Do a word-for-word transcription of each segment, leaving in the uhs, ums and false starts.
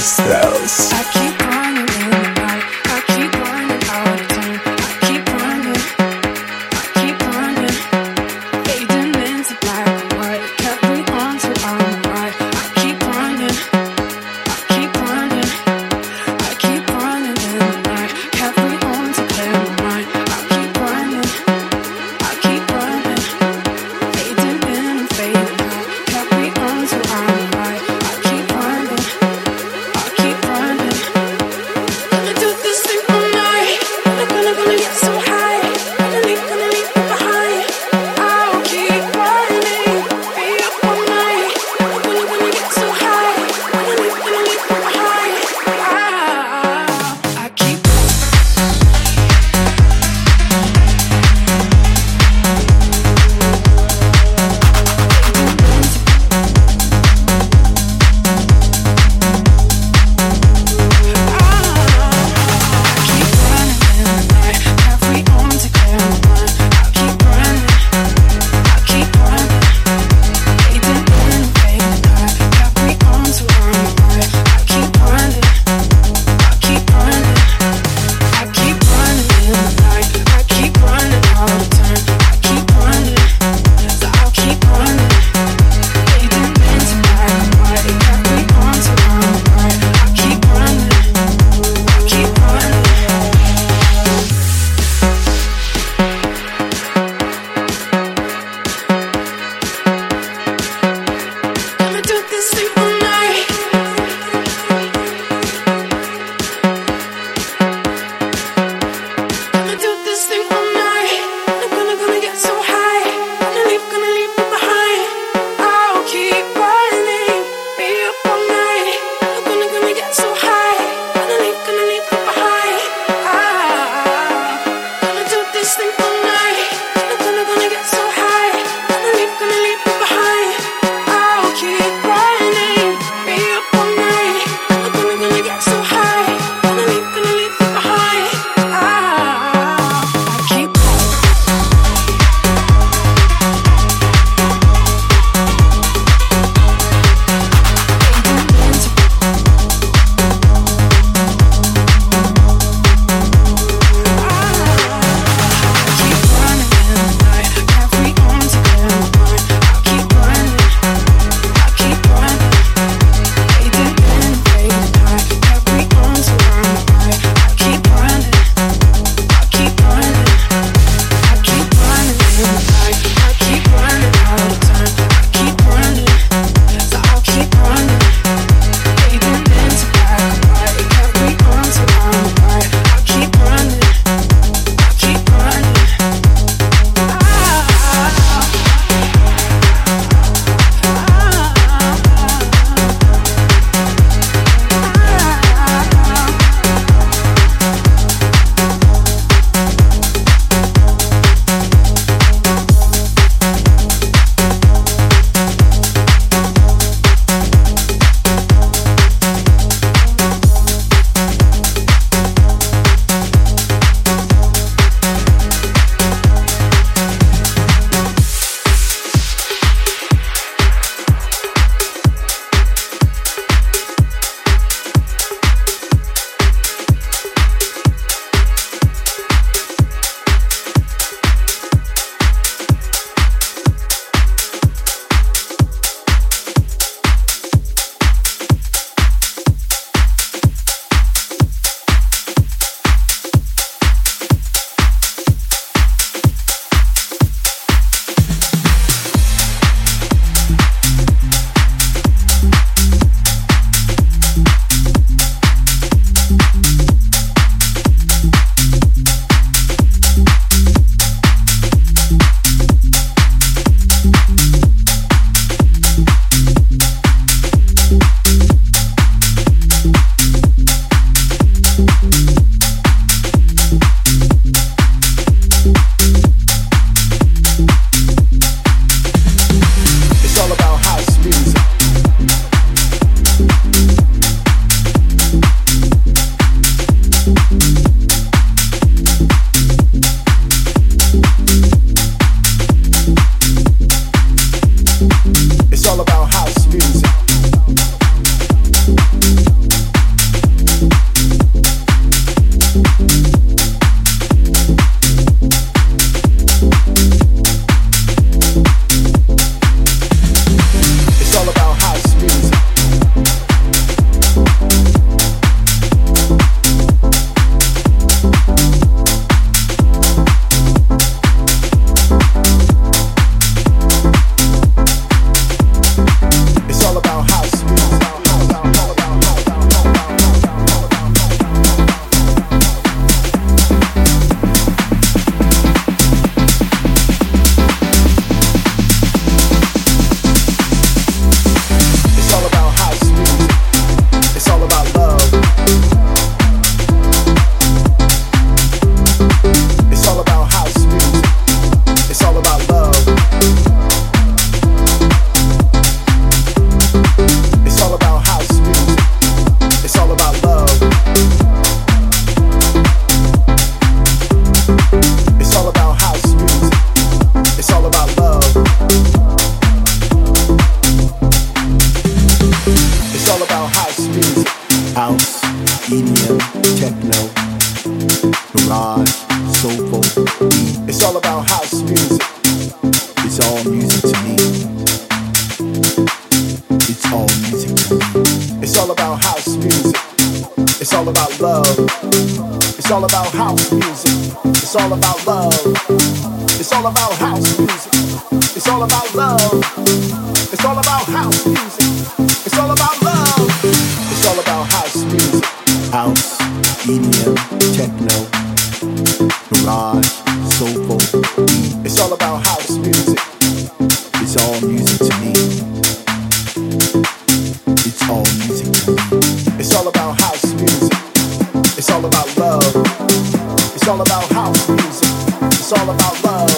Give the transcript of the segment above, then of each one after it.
Strauss. Keep running. about house music. It's all music to me. It's all music to me. It's all about house music. It's all about love. It's all about house music. It's all about love. It's all about house music. It's all about love. It's all about house music. It's all about love. It's all about house music. House, E D M, techno, garage, soulful, beat. It's all about house music. It's all music to me. It's all music to me. It's all about house music. It's all about love. It's all about house music. It's all about love.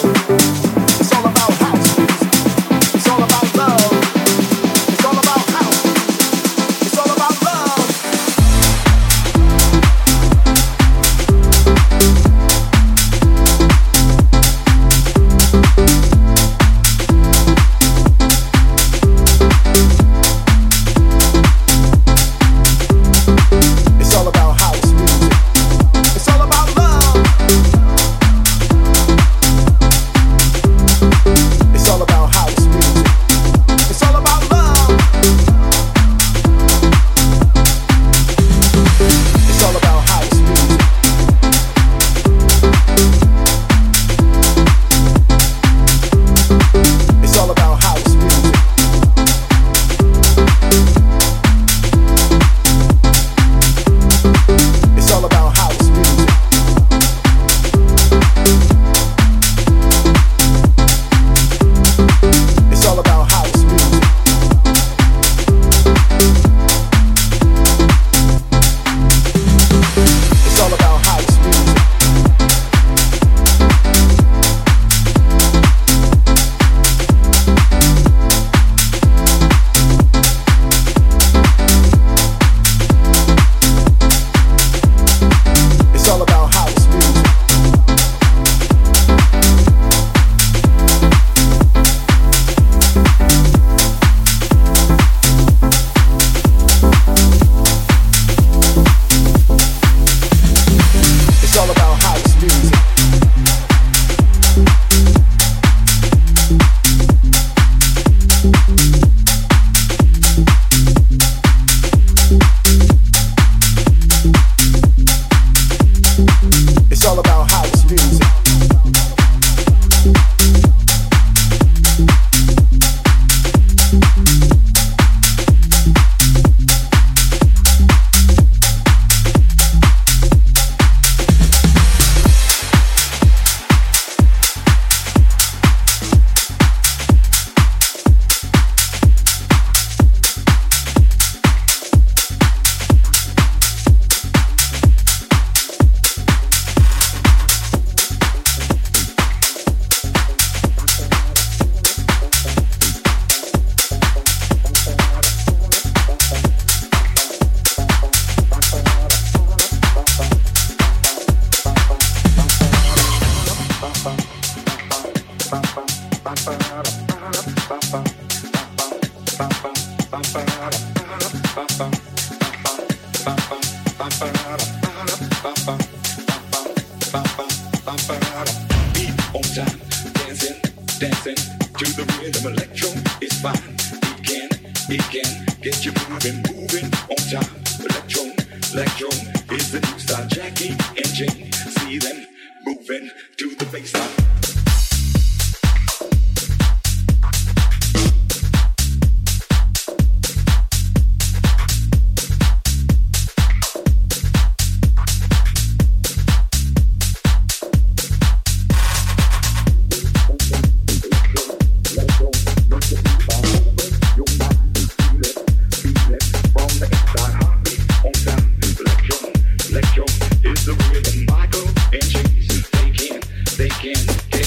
They can, they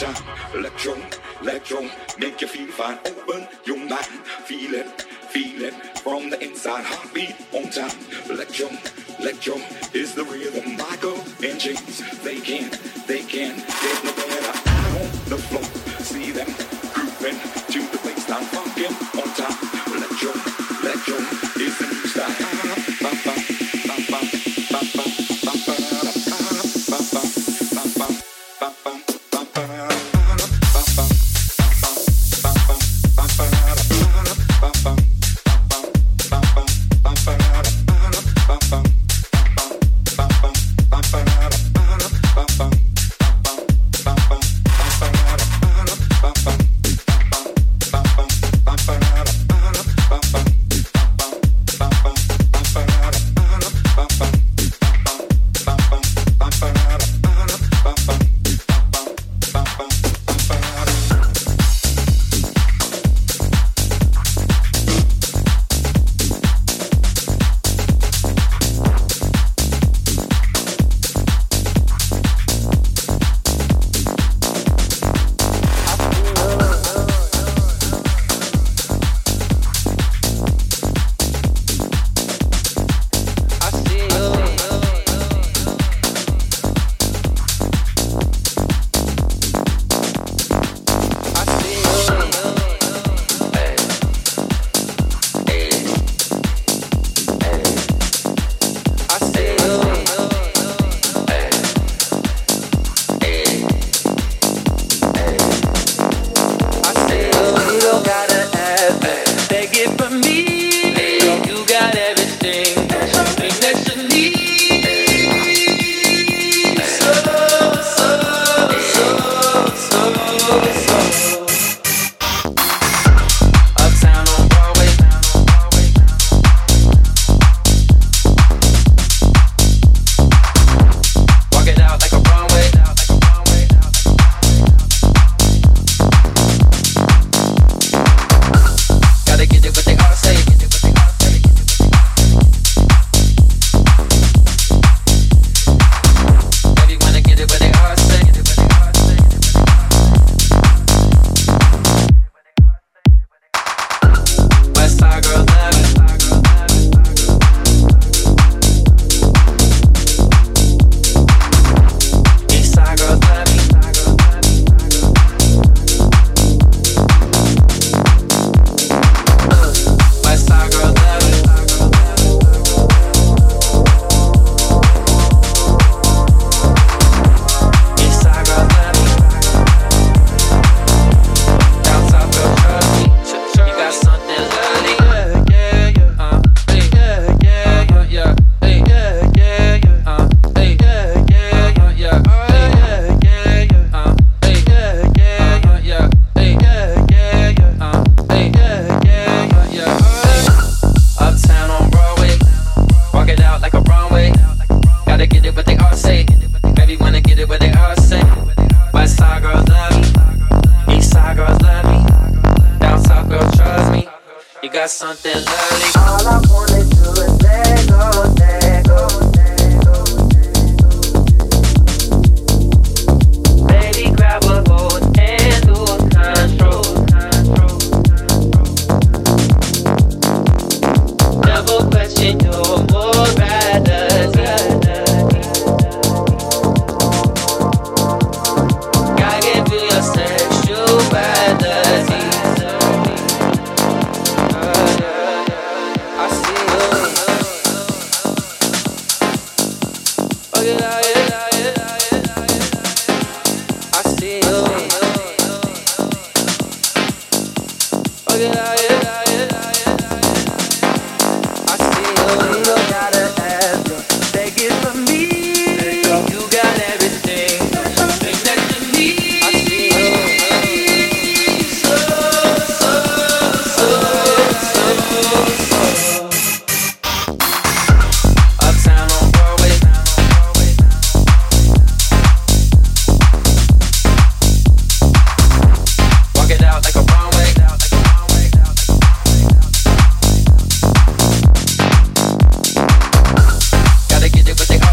down. Electro, electro, make you feel fine. Open your mind, feel it, feel it from the inside. Heartbeat on time. Electro, electro is the rhythm. Michael and James, they can, they can get no better. On the floor, see them grooving to the baseline. Funkin' on time. Electro, electro is the new style.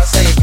Say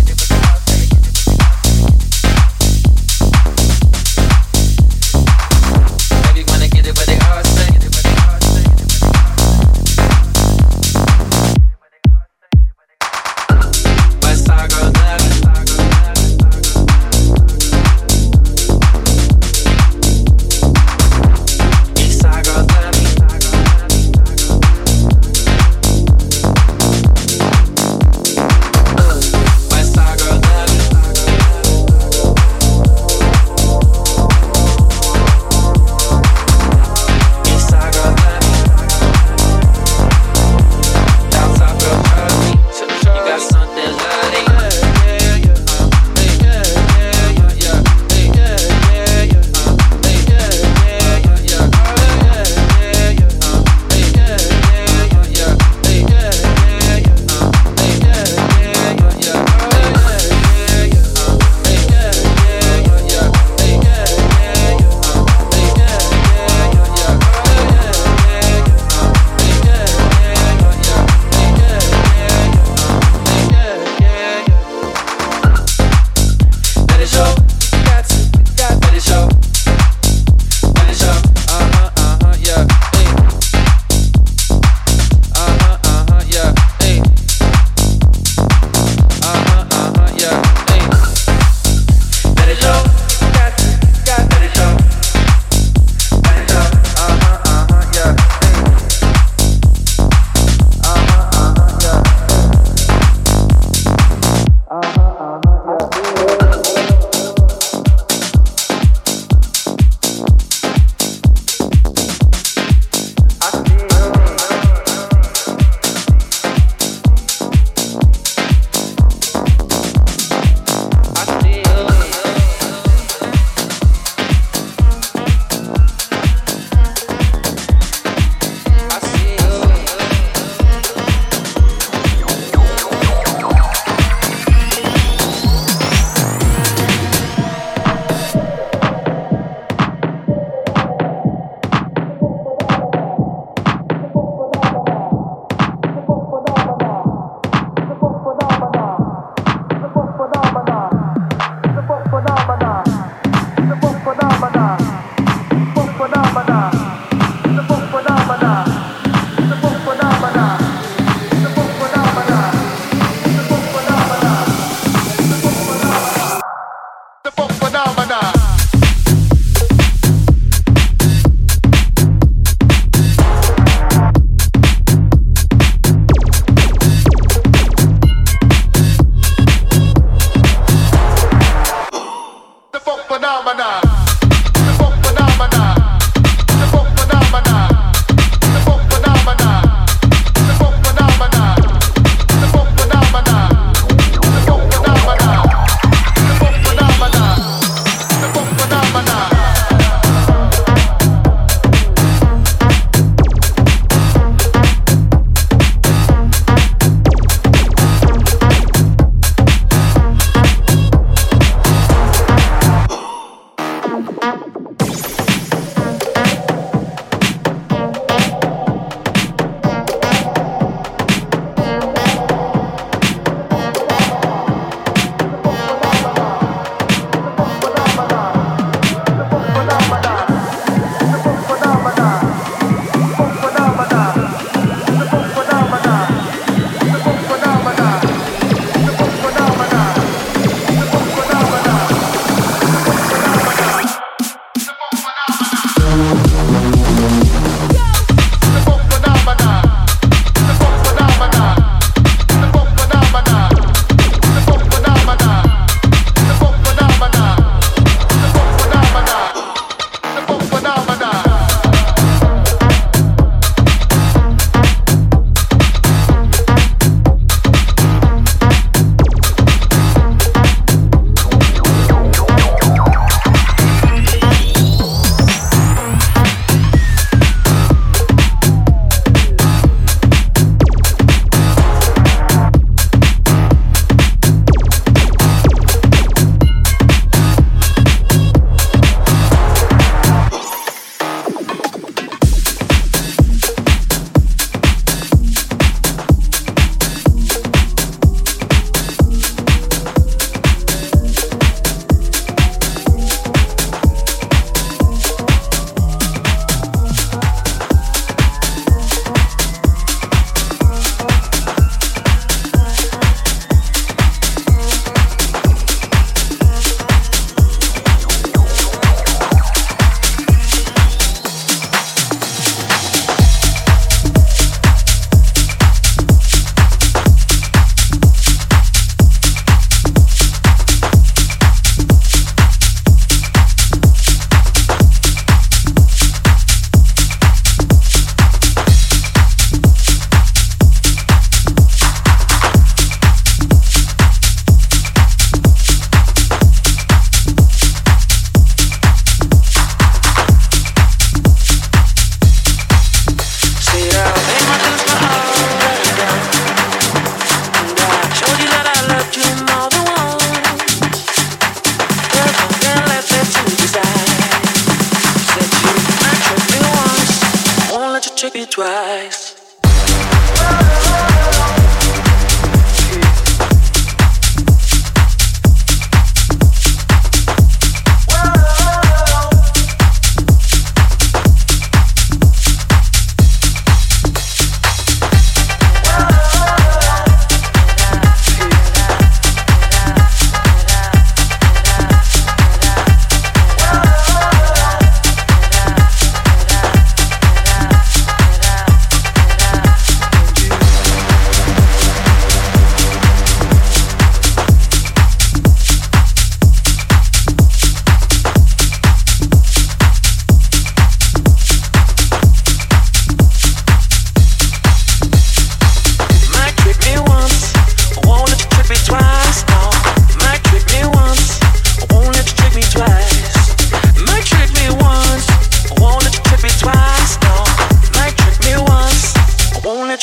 think me twice.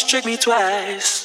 Trick me twice.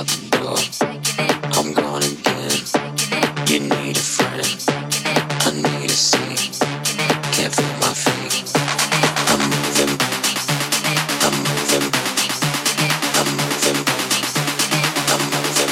out the door. I'm gone again. You need a friend. I need a seat. Can't feel my feet. I'm moving. I'm moving. I'm moving. I'm moving. I'm moving.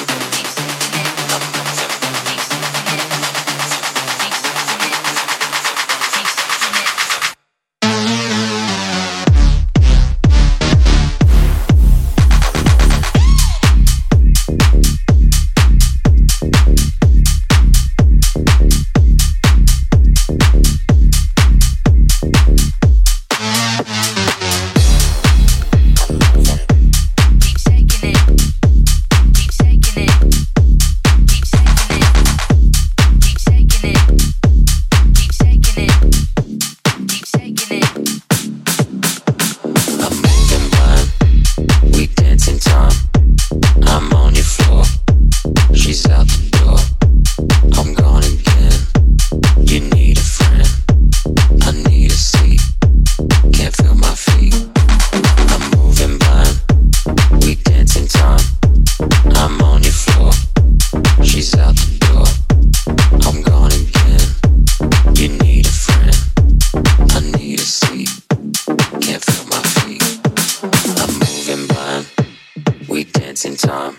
In time,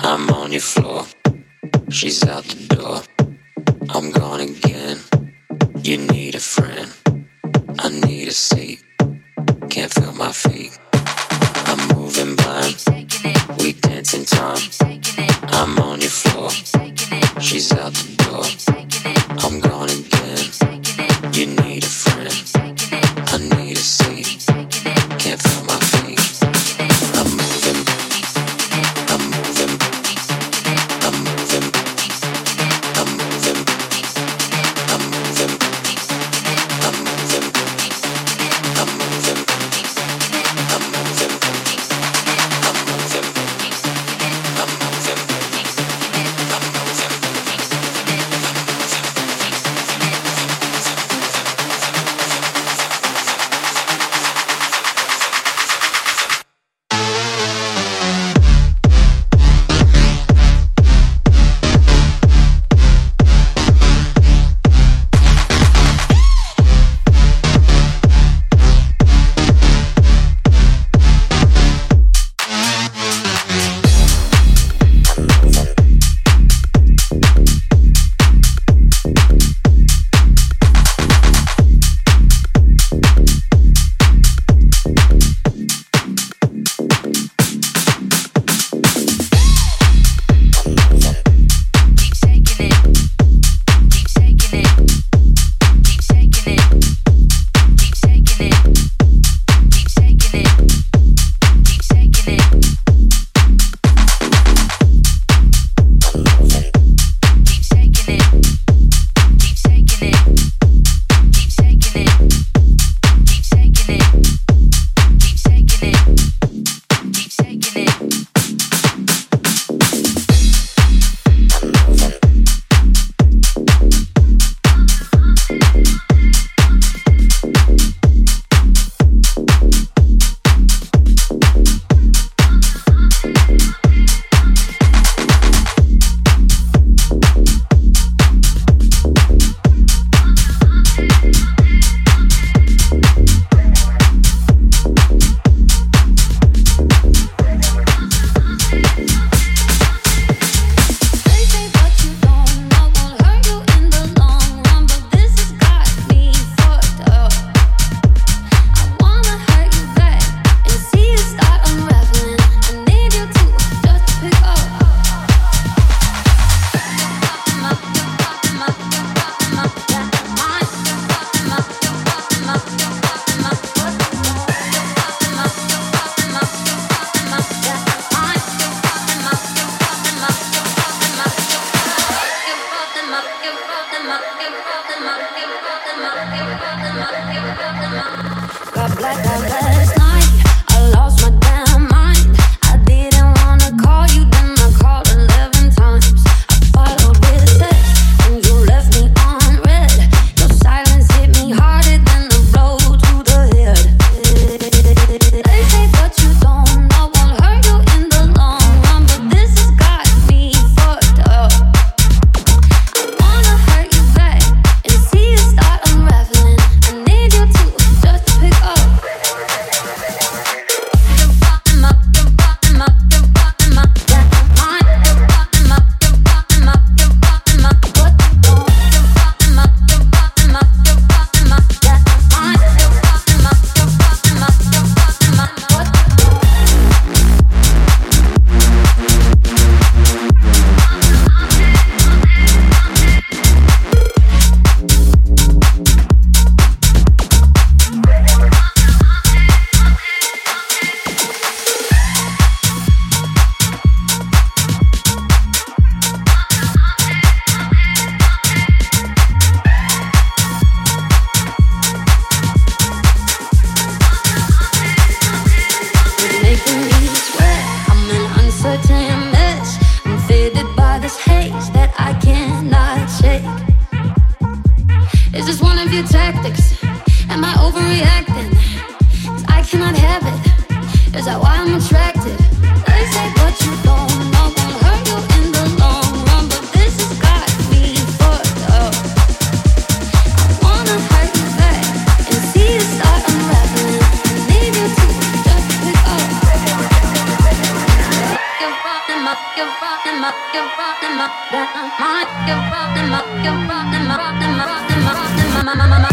I'm on your floor. She's out the door. I'm gone again. You need a friend. I need a seat. Can't feel my feet. I'm moving blind. We dance in time. I'm on your floor. She's out the door. I'm gone again. You need a friend. I need a seat. Can't feel my feet. I'm moving. this haze that I cannot shake. Is this one of your tactics? Am I overreacting? 'Cause I cannot have it. Is that why I'm attracted? They say what you don't know won't hurt you in the long run, but this has got me fucked up. I wanna hurt you back and see you start unraveling and leave you to just pick up. You're rocking my, you're rocking my, you're rocking my, you're rocking my, you're rocking my, rocking my, rocking my, rocking my, my, my, my.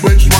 Baseline.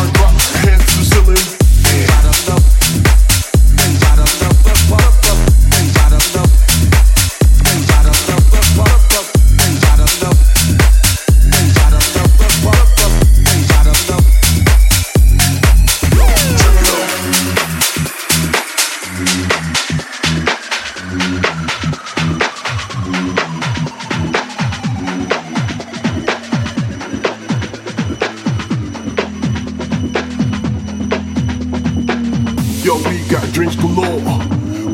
drinks galore.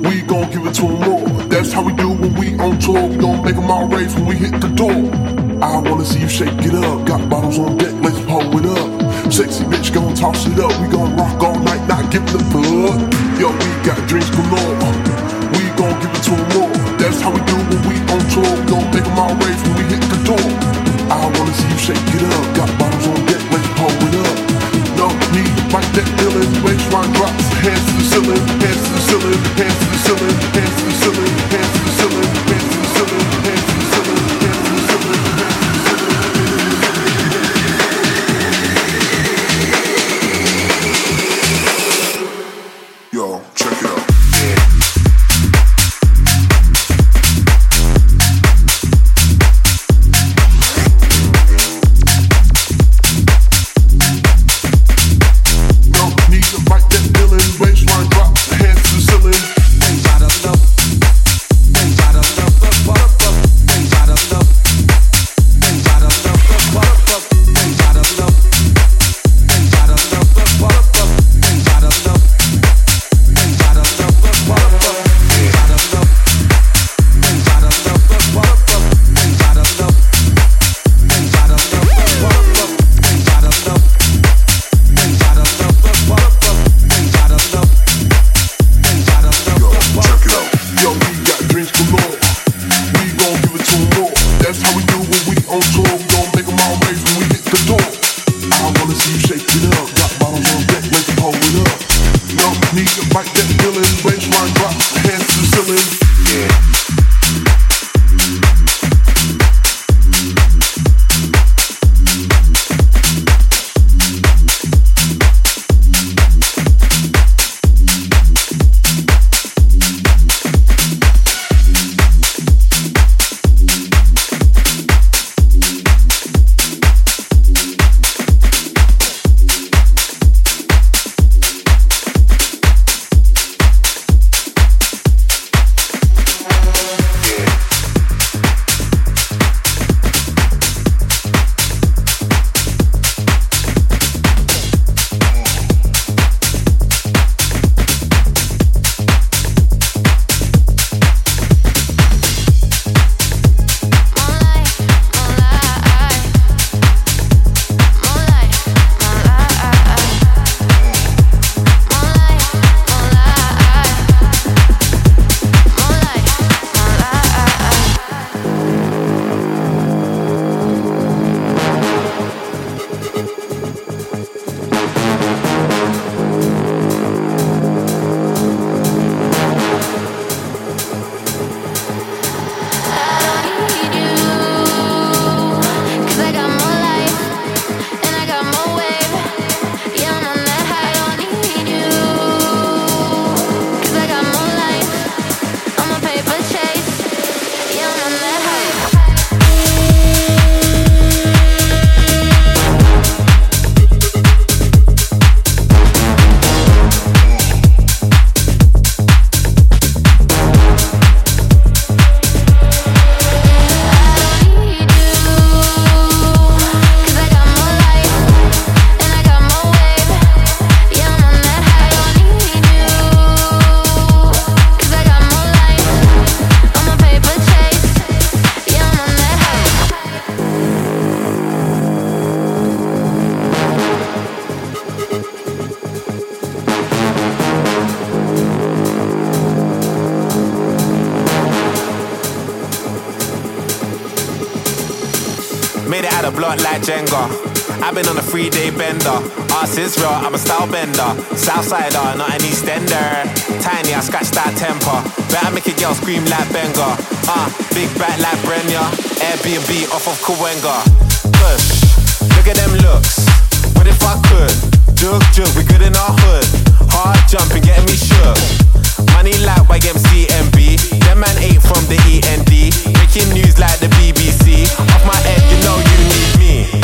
We gon' give it to them more. That's how we do when we on tour. We gon' make them all rage when we hit the door. I wanna see you shake it up. Got bottles on deck, let's pour it up. Sexy bitch gon' toss it up. We gon' rock all night, not give it a fuck. Yo, we got drinks galore. We gon' give it to them more. That's how we do when we on tour. We gon' make them all rage when we hit the door. I wanna see you shake it up. Got bottles on deck, let's pour it up. No need to fight that villain. Baseline drops, hands to the ceiling, hands to the ceiling, hands to the ceiling, hands to the ceiling, hands to the ceiling, hands to the ceiling, hands to the ceiling, hands to the ceiling, hands to the ceiling. I've been on a three-day bender. Arse is real, I'm a style bender. Southsider, not an Eastender. Tiny, I scratch that temper. Better make a girl scream like Benga. Ah, uh, big back like Brenya. Airbnb off of Kawenga. Push, look at them looks. What if I could? Jug, jug, we good in our hood. Hard jumping, getting me shook. Money like Y M C M B. Them man ate from the E N D. Breaking news like the B B C. Off my head, you know you need me.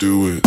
do it.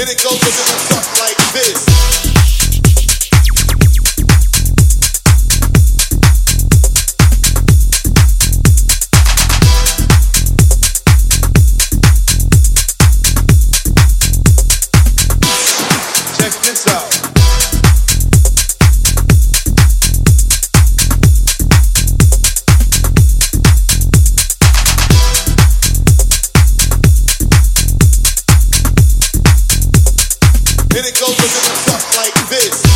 Then it goes a little stuff like this. Check this out. Then it goes a little stuff like this.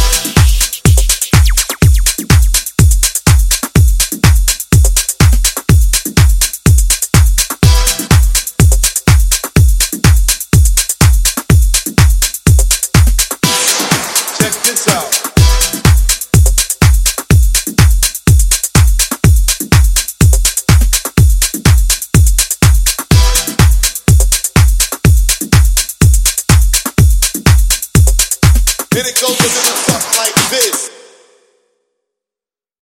Check this out. Then it goes a little stuff like this.